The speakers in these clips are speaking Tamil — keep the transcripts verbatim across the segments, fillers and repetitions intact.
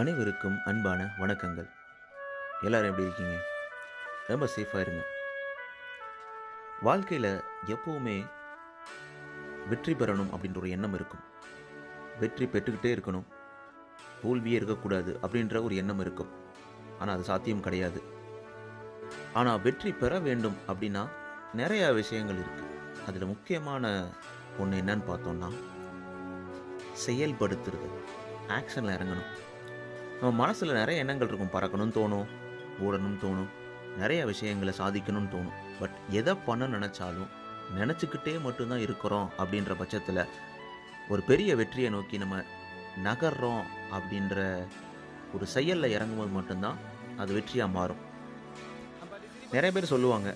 அனைவருக்கும் அன்பான வணக்கங்கள். எல்லோரும் எப்படி இருக்கீங்க? ரொம்ப சேஃபாக இருங்க. வாழ்க்கையில் எப்போவுமே வெற்றி பெறணும் அப்படின்ற ஒரு எண்ணம் இருக்கும். வெற்றி பெற்றுக்கிட்டே இருக்கணும், தோல்வியே இருக்கக்கூடாது அப்படின்ற ஒரு எண்ணம் இருக்கும். ஆனால் அது சாத்தியம் கிடையாது. ஆனால் வெற்றி பெற வேண்டும் அப்படின்னா நிறையா விஷயங்கள் இருக்குது. அதில் முக்கியமான ஒன்று என்னன்னு பார்த்தோம்னா, செயல்படுத்துறது, ஆக்ஷனில் இறங்கணும். நம்ம மனசில் நிறைய எண்ணங்கள் இருக்கும். பறக்கணும்னு தோணும், ஓடணும்னு தோணும், நிறைய விஷயங்களை சாதிக்கணும்னு தோணும். பட் எதை பண்ண நினச்சாலும் நினச்சிக்கிட்டே மட்டும்தான் இருக்கிறோம். அப்படின்ற பட்சத்தில் ஒரு பெரிய வெற்றியை நோக்கி நம்ம நகர்றோம். அப்படின்ற ஒரு செயலில் இறங்கும்போது மட்டும்தான் அது வெற்றியாக மாறும். நிறைய பேர் சொல்லுவாங்க,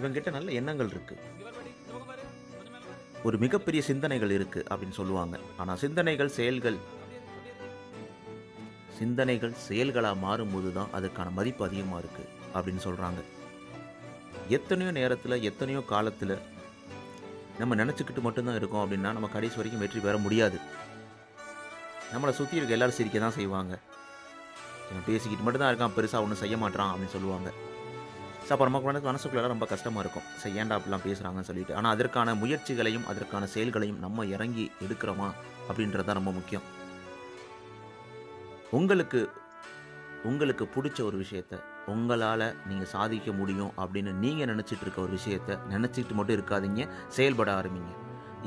இவங்கிட்ட நல்ல எண்ணங்கள் இருக்குது, ஒரு மிகப்பெரிய சிந்தனைகள் இருக்குது அப்படின்னு சொல்லுவாங்க. ஆனால் சிந்தனைகள் செயல்கள் சிந்தனைகள் செயல்களாக மாறும்போது தான் அதுக்கான மதிப்பு அதிகமாக இருக்குது அப்படின்னு சொல்கிறாங்க. எத்தனையோ நேரத்தில் எத்தனையோ காலத்தில் நம்ம நினச்சிக்கிட்டு மட்டும்தான் இருக்கோம் அப்படின்னா நம்ம கடைசி வரைக்கும் வெற்றி பெற முடியாது. நம்மளை சுற்றி இருக்க எல்லோரும் சிரிக்க தான் செய்வாங்க. நம்ம பேசிக்கிட்டு மட்டும்தான் இருக்கான், பெருசாக ஒன்றும் செய்ய மாட்டான் அப்படின்னு சொல்லுவாங்க. ஸோ அப்போ நமக்கு வந்து மனசுக்குள்ளெல்லாம் ரொம்ப கஷ்டமாக இருக்கும், சரி ஏன்டா அப்படிலாம் பேசுகிறாங்கன்னு சொல்லிட்டு. ஆனால் அதற்கான முயற்சிகளையும் அதற்கான செயல்களையும் நம்ம இறங்கி எடுக்கிறோமா அப்படின்றது தான் ரொம்ப முக்கியம். உங்களுக்கு உங்களுக்கு பிடிச்ச ஒரு விஷயத்தை, உங்களால் நீங்கள் சாதிக்க முடியும் அப்படின்னு நீங்கள் நினச்சிட்டு இருக்க ஒரு விஷயத்தை நினச்சிட்டு மட்டும் இருக்காதீங்க, செயல்பட ஆரம்பிங்க.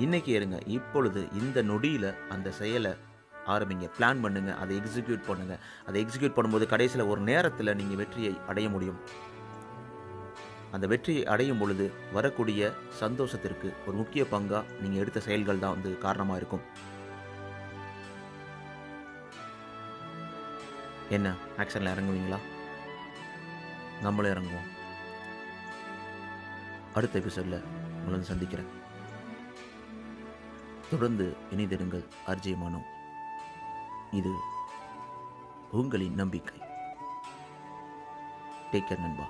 இன்றைக்கி இருங்க, இப்பொழுது இந்த நொடியில் அந்த செயலை ஆரம்பிங்க, பிளான் பண்ணுங்கள், அதை எக்ஸிக்யூட் பண்ணுங்கள். அதை எக்ஸிக்யூட் பண்ணும்போது கடைசியில் ஒரு நேரத்தில் நீங்கள் வெற்றியை அடைய முடியும். அந்த வெற்றியை அடையும் பொழுது வரக்கூடிய சந்தோஷத்திற்கு ஒரு முக்கிய பங்காக நீங்கள் எடுத்த செயல்கள் தான் வந்து காரணமாக இருக்கும். என்ன ஆக்ஷனில் இறங்குவீங்களா? நம்மளும் இறங்குவோம். அடுத்த எபிசோடில் உங்களை வந்து சந்திக்கிறேன். தொடர்ந்து இணைந்திருங்கள். ஆர்ஜே மனோ, இது உங்களின் நம்பிக்கை. டேக் கேர் நண்பா.